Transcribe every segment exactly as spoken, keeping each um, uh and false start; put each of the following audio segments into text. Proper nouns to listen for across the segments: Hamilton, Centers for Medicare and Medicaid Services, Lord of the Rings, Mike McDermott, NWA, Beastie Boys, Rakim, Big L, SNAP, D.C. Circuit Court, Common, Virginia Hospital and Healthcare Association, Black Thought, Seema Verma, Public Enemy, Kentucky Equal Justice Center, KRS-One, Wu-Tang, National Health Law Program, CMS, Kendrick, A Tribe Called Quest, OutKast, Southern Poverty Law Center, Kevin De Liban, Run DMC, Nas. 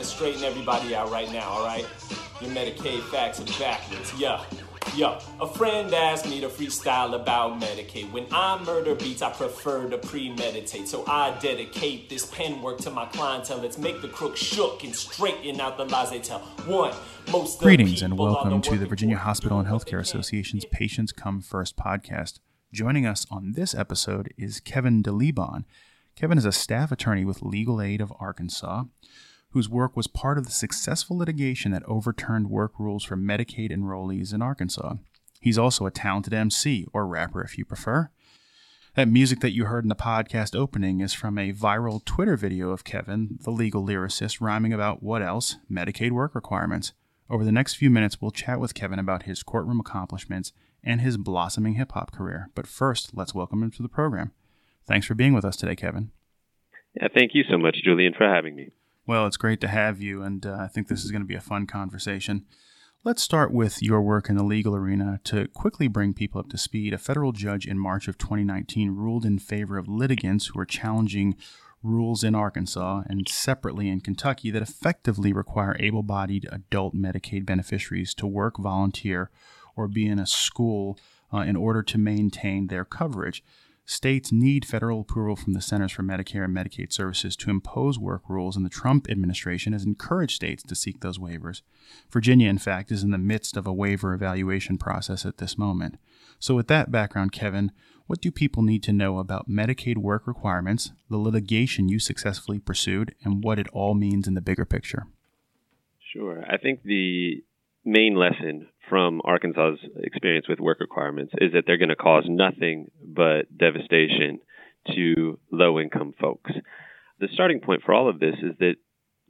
to straighten everybody out right now, all right? Your Medicaid facts are backwards, yeah. Yo, a friend asked me to freestyle about Medicaid. When I murder beats, I prefer to premeditate. So I dedicate this pen work to my clientele. Let's make the crook shook and straighten out the lies they tell. One, most Greetings and welcome the to the Virginia Hospital and Healthcare Association's Patients Come First podcast. Joining us on this episode is Kevin De Liban. Kevin is a staff attorney with Legal Aid of Arkansas, whose work was part of the successful litigation that overturned work rules for Medicaid enrollees in Arkansas. He's also a talented M C, or rapper if you prefer. That music that you heard in the podcast opening is from a viral Twitter video of Kevin, the legal lyricist, rhyming about what else? Medicaid work requirements. Over the next few minutes, we'll chat with Kevin about his courtroom accomplishments and his blossoming hip-hop career. But first, let's welcome him to the program. Thanks for being with us today, Kevin. Yeah, thank you so much, Julian, for having me. Well, it's great to have you, and uh, I think this is going to be a fun conversation. Let's start with your work in the legal arena. To quickly bring people up to speed, a federal judge in March of twenty nineteen ruled in favor of litigants who are challenging rules in Arkansas and separately in Kentucky that effectively require able-bodied adult Medicaid beneficiaries to work, volunteer, or be in a school uh, in order to maintain their coverage. States need federal approval from the Centers for Medicare and Medicaid Services to impose work rules, and the Trump administration has encouraged states to seek those waivers. Virginia, in fact, is in the midst of a waiver evaluation process at this moment. So with that background, Kevin, what do people need to know about Medicaid work requirements, the litigation you successfully pursued, and what it all means in the bigger picture? Sure. I think the main lesson from Arkansas's experience with work requirements is that they're going to cause nothing but devastation to low-income folks. The starting point for all of this is that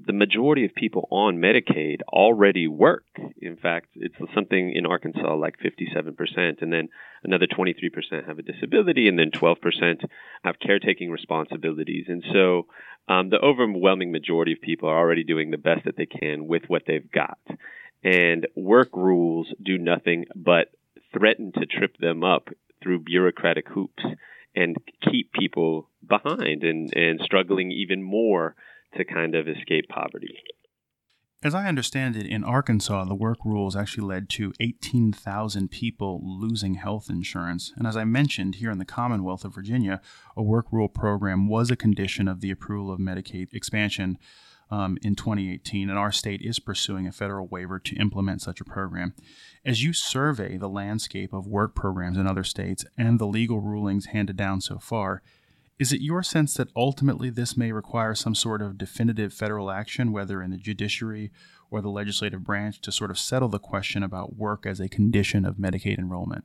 the majority of people on Medicaid already work. In fact, it's something in Arkansas like fifty-seven percent, and then another twenty-three percent have a disability, and then twelve percent have caretaking responsibilities. And so um, the overwhelming majority of people are already doing the best that they can with what they've got. And work rules do nothing but threaten to trip them up through bureaucratic hoops and keep people behind and, and struggling even more to kind of escape poverty. As I understand it, in Arkansas, the work rules actually led to eighteen thousand people losing health insurance. And as I mentioned, here in the Commonwealth of Virginia, a work rule program was a condition of the approval of Medicaid expansion Um, in twenty eighteen, and our state is pursuing a federal waiver to implement such a program. As you survey the landscape of work programs in other states and the legal rulings handed down so far, is it your sense that ultimately this may require some sort of definitive federal action, whether in the judiciary or the legislative branch, to sort of settle the question about work as a condition of Medicaid enrollment?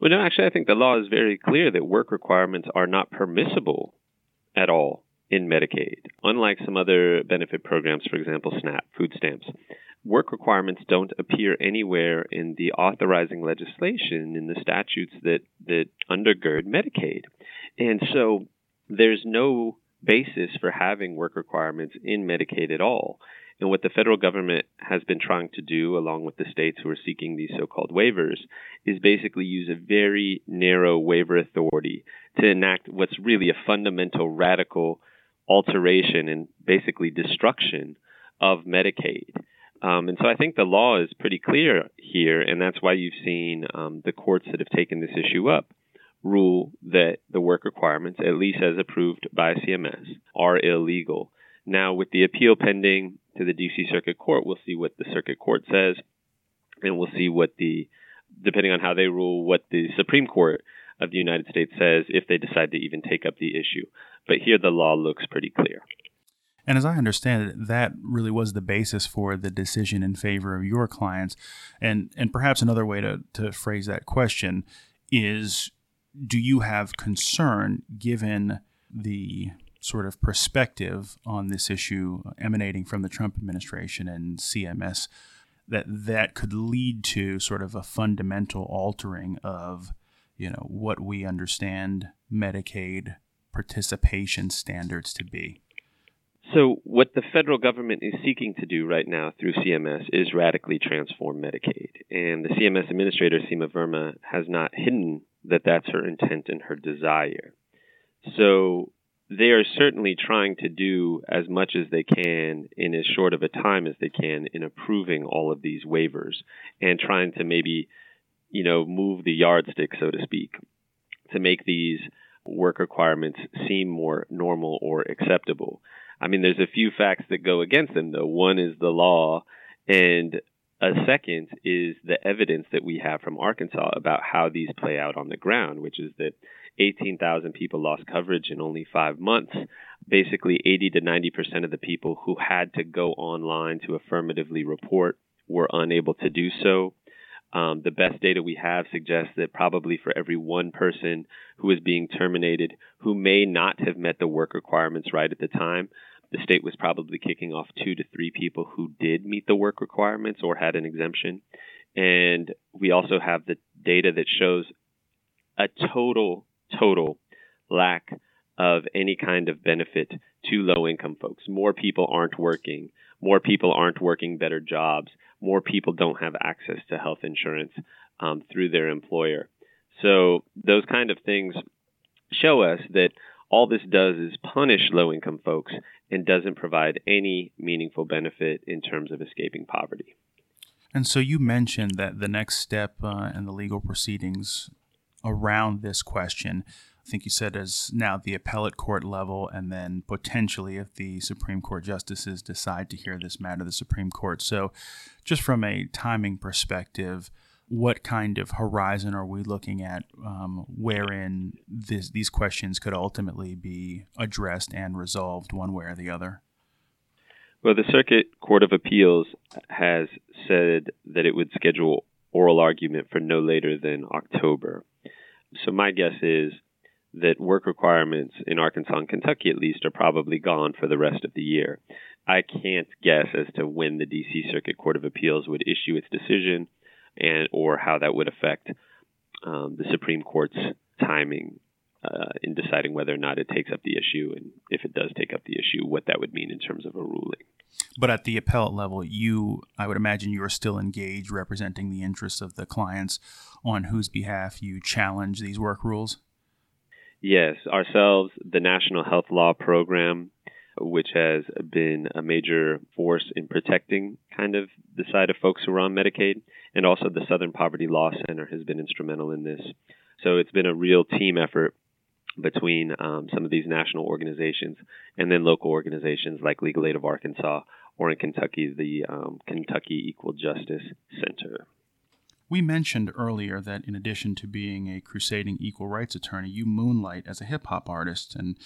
Well, no, actually, I think the law is very clear that work requirements are not permissible at all in Medicaid. Unlike some other benefit programs, for example, SNAP, food stamps, work requirements don't appear anywhere in the authorizing legislation in the statutes that, that undergird Medicaid. And so there's no basis for having work requirements in Medicaid at all. And what the federal government has been trying to do, along with the states who are seeking these so-called waivers, is basically use a very narrow waiver authority to enact what's really a fundamental radical alteration and basically destruction of Medicaid. Um, and so I think the law is pretty clear here, and that's why you've seen um, the courts that have taken this issue up rule that the work requirements, at least as approved by C M S, are illegal. Now, with the appeal pending to the D C Circuit Court, we'll see what the Circuit Court says, and we'll see what the, depending on how they rule, what the Supreme Court of the United States says, if they decide to even take up the issue. But here the law looks pretty clear. And as I understand it, that really was the basis for the decision in favor of your clients. And and perhaps another way to, to phrase that question is, do you have concern given the sort of perspective on this issue emanating from the Trump administration and C M S that that could lead to sort of a fundamental altering of, you know, what we understand Medicaid participation standards to be? So what the federal government is seeking to do right now through C M S is radically transform Medicaid. And the C M S administrator, Seema Verma, has not hidden that that's her intent and her desire. So they are certainly trying to do as much as they can in as short of a time as they can in approving all of these waivers and trying to maybe, you know, move the yardstick, so to speak, to make these work requirements seem more normal or acceptable. I mean, there's a few facts that go against them, though. One is the law, and a second is the evidence that we have from Arkansas about how these play out on the ground, which is that eighteen thousand people lost coverage in only five months. Basically, eighty to ninety percent of the people who had to go online to affirmatively report were unable to do so. Um, the best data we have suggests that probably for every one person who is being terminated who may not have met the work requirements right at the time, the state was probably kicking off two to three people who did meet the work requirements or had an exemption. And we also have the data that shows a total total lack of any kind of benefit to low-income folks. More people aren't working. More people aren't working better jobs. More people don't have access to health insurance um, through their employer. So those kind of things show us that all this does is punish low-income folks and doesn't provide any meaningful benefit in terms of escaping poverty. And so you mentioned that the next step uh, in the legal proceedings around this question, I think you said, is now the appellate court level, and then potentially if the Supreme Court justices decide to hear this matter, the Supreme Court. So just from a timing perspective, what kind of horizon are we looking at um, wherein this, these questions could ultimately be addressed and resolved one way or the other? Well, the Circuit Court of Appeals has said that it would schedule oral argument for no later than October. So my guess is that work requirements in Arkansas and Kentucky, at least, are probably gone for the rest of the year. I can't guess as to when the D C. Circuit Court of Appeals would issue its decision and or how that would affect um, the Supreme Court's timing uh, in deciding whether or not it takes up the issue, and if it does take up the issue, what that would mean in terms of a ruling. But at the appellate level, you, I would imagine you are still engaged representing the interests of the clients on whose behalf you challenge these work rules? Yes, ourselves, the National Health Law Program, which has been a major force in protecting kind of the side of folks who are on Medicaid, and also the Southern Poverty Law Center has been instrumental in this. So it's been a real team effort between um, some of these national organizations and then local organizations like Legal Aid of Arkansas, or in Kentucky, the um, Kentucky Equal Justice Center. We mentioned earlier that in addition to being a crusading equal rights attorney, you moonlight as a hip-hop artist. And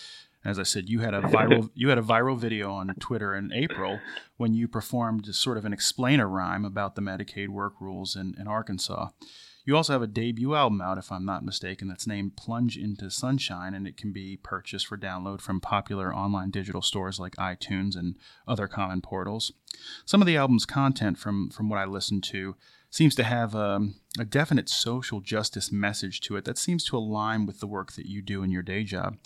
as I said, you had a viral you had a viral video on Twitter in April when you performed sort of an explainer rhyme about the Medicaid work rules in, in Arkansas. You also have a debut album out, if I'm not mistaken, that's named Plunge Into Sunshine, and it can be purchased for download from popular online digital stores like iTunes and other common portals. Some of the album's content, from, from what I listened to, seems to have a, a definite social justice message to it that seems to align with the work that you do in your day job.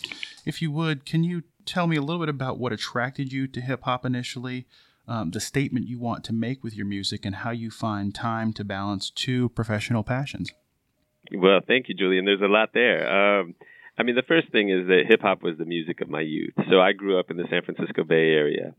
If you would, can you tell me a little bit about what attracted you to hip-hop initially, um, the statement you want to make with your music, and how you find time to balance two professional passions? Well, thank you, Julian. There's a lot there. Um, I mean, the first thing is that hip-hop was the music of my youth. So I grew up in the San Francisco Bay Area,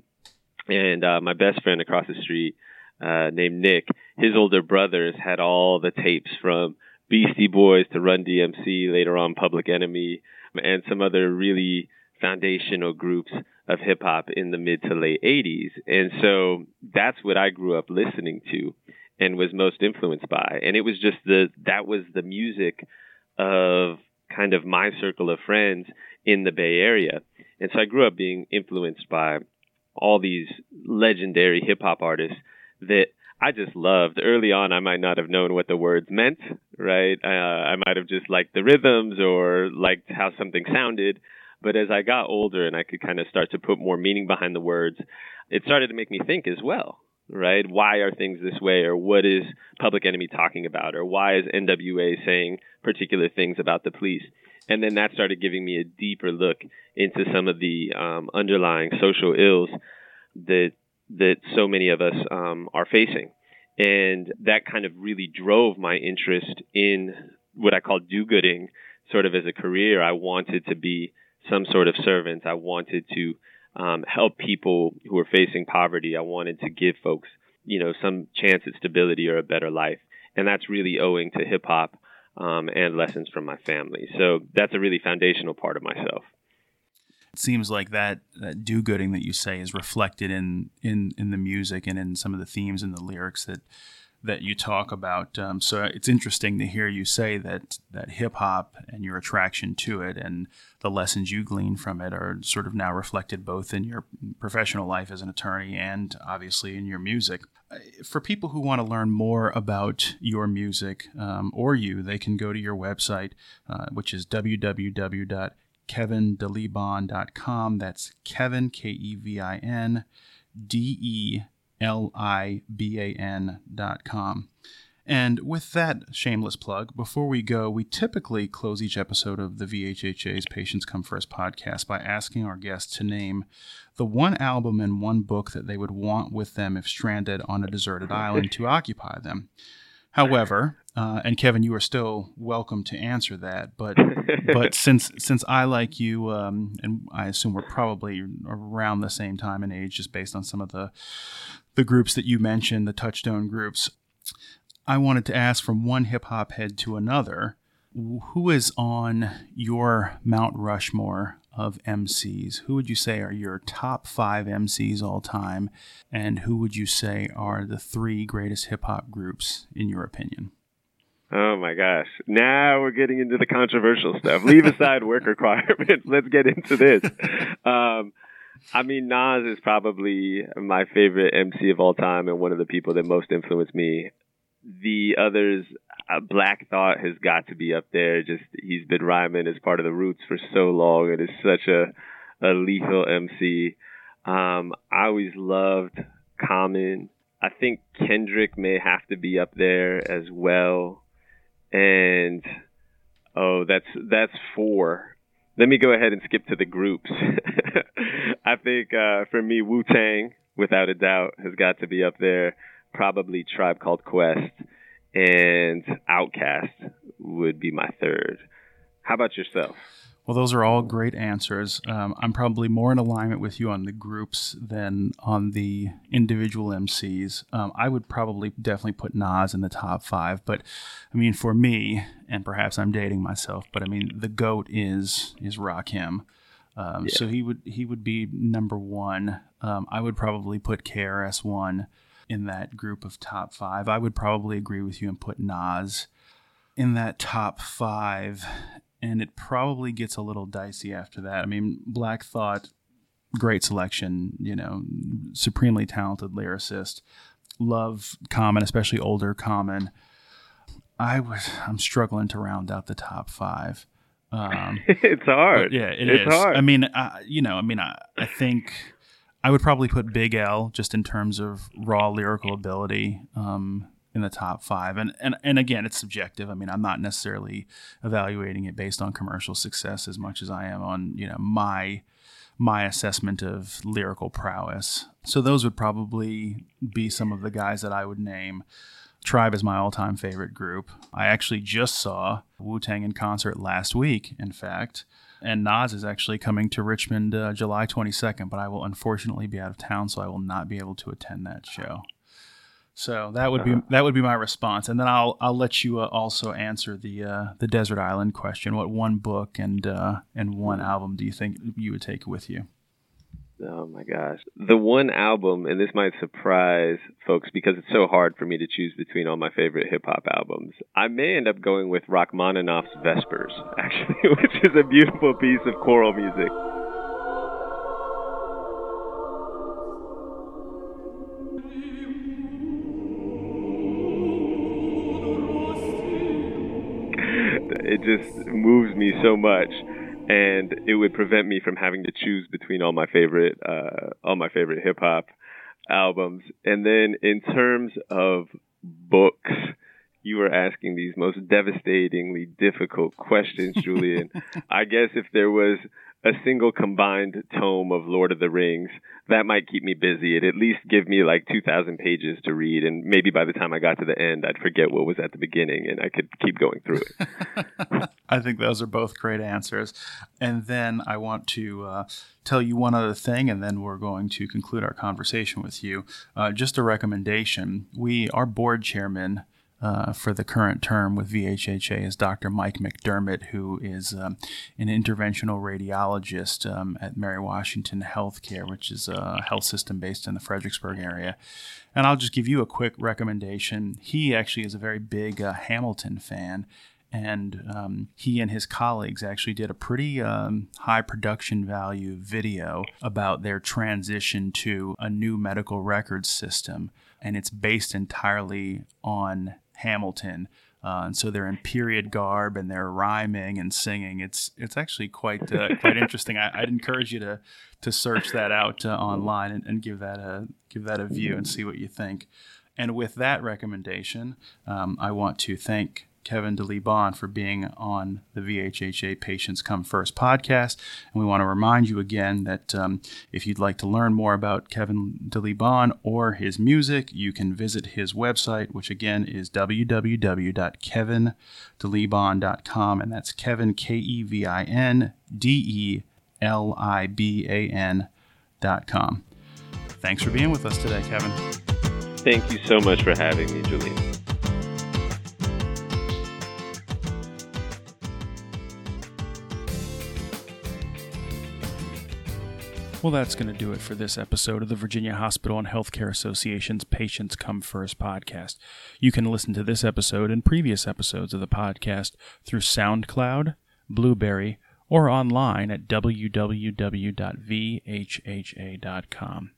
and uh, my best friend across the street, Uh, named Nick, his older brothers had all the tapes from Beastie Boys to Run D M C, later on Public Enemy, and some other really foundational groups of hip-hop in the mid to late eighties. And so that's what I grew up listening to and was most influenced by. And it was just the that was the music of kind of my circle of friends in the Bay Area. And so I grew up being influenced by all these legendary hip-hop artists that I just loved. Early on, I might not have known what the words meant, right? Uh, I might have just liked the rhythms or liked how something sounded. But as I got older and I could kind of start to put more meaning behind the words, it started to make me think as well, right? Why are things this way? Or what is Public Enemy talking about? Or why is N W A saying particular things about the police? And then that started giving me a deeper look into some of the um, underlying social ills that that so many of us um, are facing. And that kind of really drove my interest in what I call do-gooding, sort of as a career. I wanted to be some sort of servants. I wanted to um, help people who are facing poverty. I wanted to give folks, you know, some chance at stability or a better life. And that's really owing to hip hop um, and lessons from my family. So that's a really foundational part of myself. It seems like that, that do-gooding that you say is reflected in, in, in the music and in some of the themes and the lyrics that that you talk about. Um, so it's interesting to hear you say that that hip-hop and your attraction to it and the lessons you glean from it are sort of now reflected both in your professional life as an attorney and obviously in your music. For people who want to learn more about your music um, or you, they can go to your website, uh, which is w w w dot kevin de liban dot com. That's Kevin, K E V I N, D E L I B A N dot com. And with that shameless plug, before we go, we typically close each episode of the V H H A's Patients Come First podcast by asking our guests to name the one album and one book that they would want with them if stranded on a deserted island to occupy them. However, uh, and Kevin, you are still welcome to answer that, but but since since I like you, um, and I assume we're probably around the same time and age, just based on some of the the groups that you mentioned, the touchstone groups, I wanted to ask from one hip hop head to another, who is on your Mount Rushmore of M Cs? Who would you say are your top five M Cs all time? And who would you say are the three greatest hip hop groups in your opinion? Oh my gosh. Now we're getting into the controversial stuff. Leave aside work requirements. Let's get into this. Um, I mean, Nas is probably my favorite M C of all time and one of the people that most influenced me. The others, uh, Black Thought has got to be up there. Just he's been rhyming as part of the Roots for so long. It is such a, a lethal M C. Um, I always loved Common. I think Kendrick may have to be up there as well. And, oh, that's that's four. Let me go ahead and skip to the groups. I think, uh, for me, Wu-Tang, without a doubt, has got to be up there. Probably Tribe Called Quest and OutKast would be my third. How about yourself? Well, those are all great answers. Um, I'm probably more in alignment with you on the groups than on the individual M Cs. Um, I would probably definitely put Nas in the top five, but I mean, for me, and perhaps I'm dating myself, but I mean, the GOAT is is Rakim. Um, yeah. So he would he would be number one. Um, I would probably put K R S One in that group of top five. I would probably agree with you and put Nas in that top five. And it probably gets a little dicey after that. I mean, Black Thought, great selection, you know, supremely talented lyricist. Love Common, especially older Common. I was, I'm struggling to round out the top five. Um, it's hard. Yeah, it it's is. Hard. I mean, I, you know, I mean, I, I think I would probably put Big L just in terms of raw lyrical ability. Um, in the top five. And, and and again, it's subjective. I mean, I'm not necessarily evaluating it based on commercial success as much as I am on, you know, my my assessment of lyrical prowess. So those would probably be some of the guys that I would name. Tribe is my all-time favorite group. I actually just saw Wu-Tang in concert last week, in fact. And Nas is actually coming to Richmond uh, July twenty-second, but I will unfortunately be out of town, so I will not be able to attend that show. So that would be that would be my response, and then I'll I'll let you uh, also answer the uh, the desert island question. What one book and uh, and one album do you think you would take with you? Oh my gosh, the one album, and this might surprise folks because it's so hard for me to choose between all my favorite hip hop albums. I may end up going with Rachmaninoff's Vespers, actually, which is a beautiful piece of choral music. It just moves me so much, and it would prevent me from having to choose between all my favorite, uh, all my favorite hip hop albums. And then in terms of books, you were asking these most devastatingly difficult questions, Julian. I guess if there was a single combined tome of Lord of the Rings. That might keep me busy. It at least give me like two thousand pages to read, and maybe by the time I got to the end, I'd forget what was at the beginning, and I could keep going through it. I think those are both great answers. And then I want to uh, tell you one other thing, and then we're going to conclude our conversation with you. Uh, just a recommendation. We, our board chairman Uh, for the current term with V H H A is Doctor Mike McDermott, who is um, an interventional radiologist um, at Mary Washington Healthcare, which is a health system based in the Fredericksburg area. And I'll just give you a quick recommendation. He actually is a very big uh, Hamilton fan, and um, he and his colleagues actually did a pretty um, high production value video about their transition to a new medical records system, and it's based entirely on Hamilton, uh, and so they're in period garb and they're rhyming and singing. It's it's actually quite uh, quite interesting. I, I'd encourage you to to search that out uh, online and, and give that a give that a view and see what you think. And with that recommendation, um, I want to thank Kevin De Liban for being on the V H H A Patients Come First podcast. And we want to remind you again that um, if you'd like to learn more about Kevin De Liban or his music, you can visit his website, which again is w w w dot kevin de liban dot com. And that's Kevin, K E V I N D E L I B A N dot com. Thanks for being with us today, Kevin. Thank you so much for having me, Julian. Well, that's going to do it for this episode of the Virginia Hospital and Healthcare Association's Patients Come First podcast. You can listen to this episode and previous episodes of the podcast through SoundCloud, Blueberry, or online at w w w dot v h h a dot com.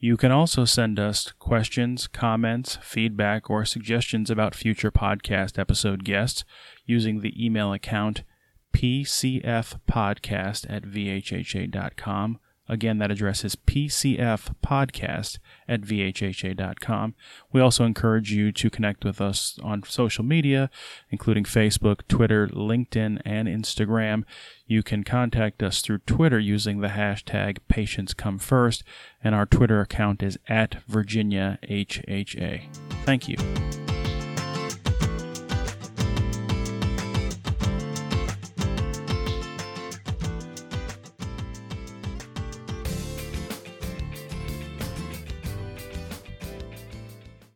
You can also send us questions, comments, feedback, or suggestions about future podcast episode guests using the email account p c f podcast at v h h a dot com. Again, that address is p c f podcast at v h h a dot com. We also encourage you to connect with us on social media, including Facebook, Twitter, LinkedIn, and Instagram. You can contact us through Twitter using the hashtag PatientsComeFirst, and our Twitter account is at Virginia H H A. Thank you.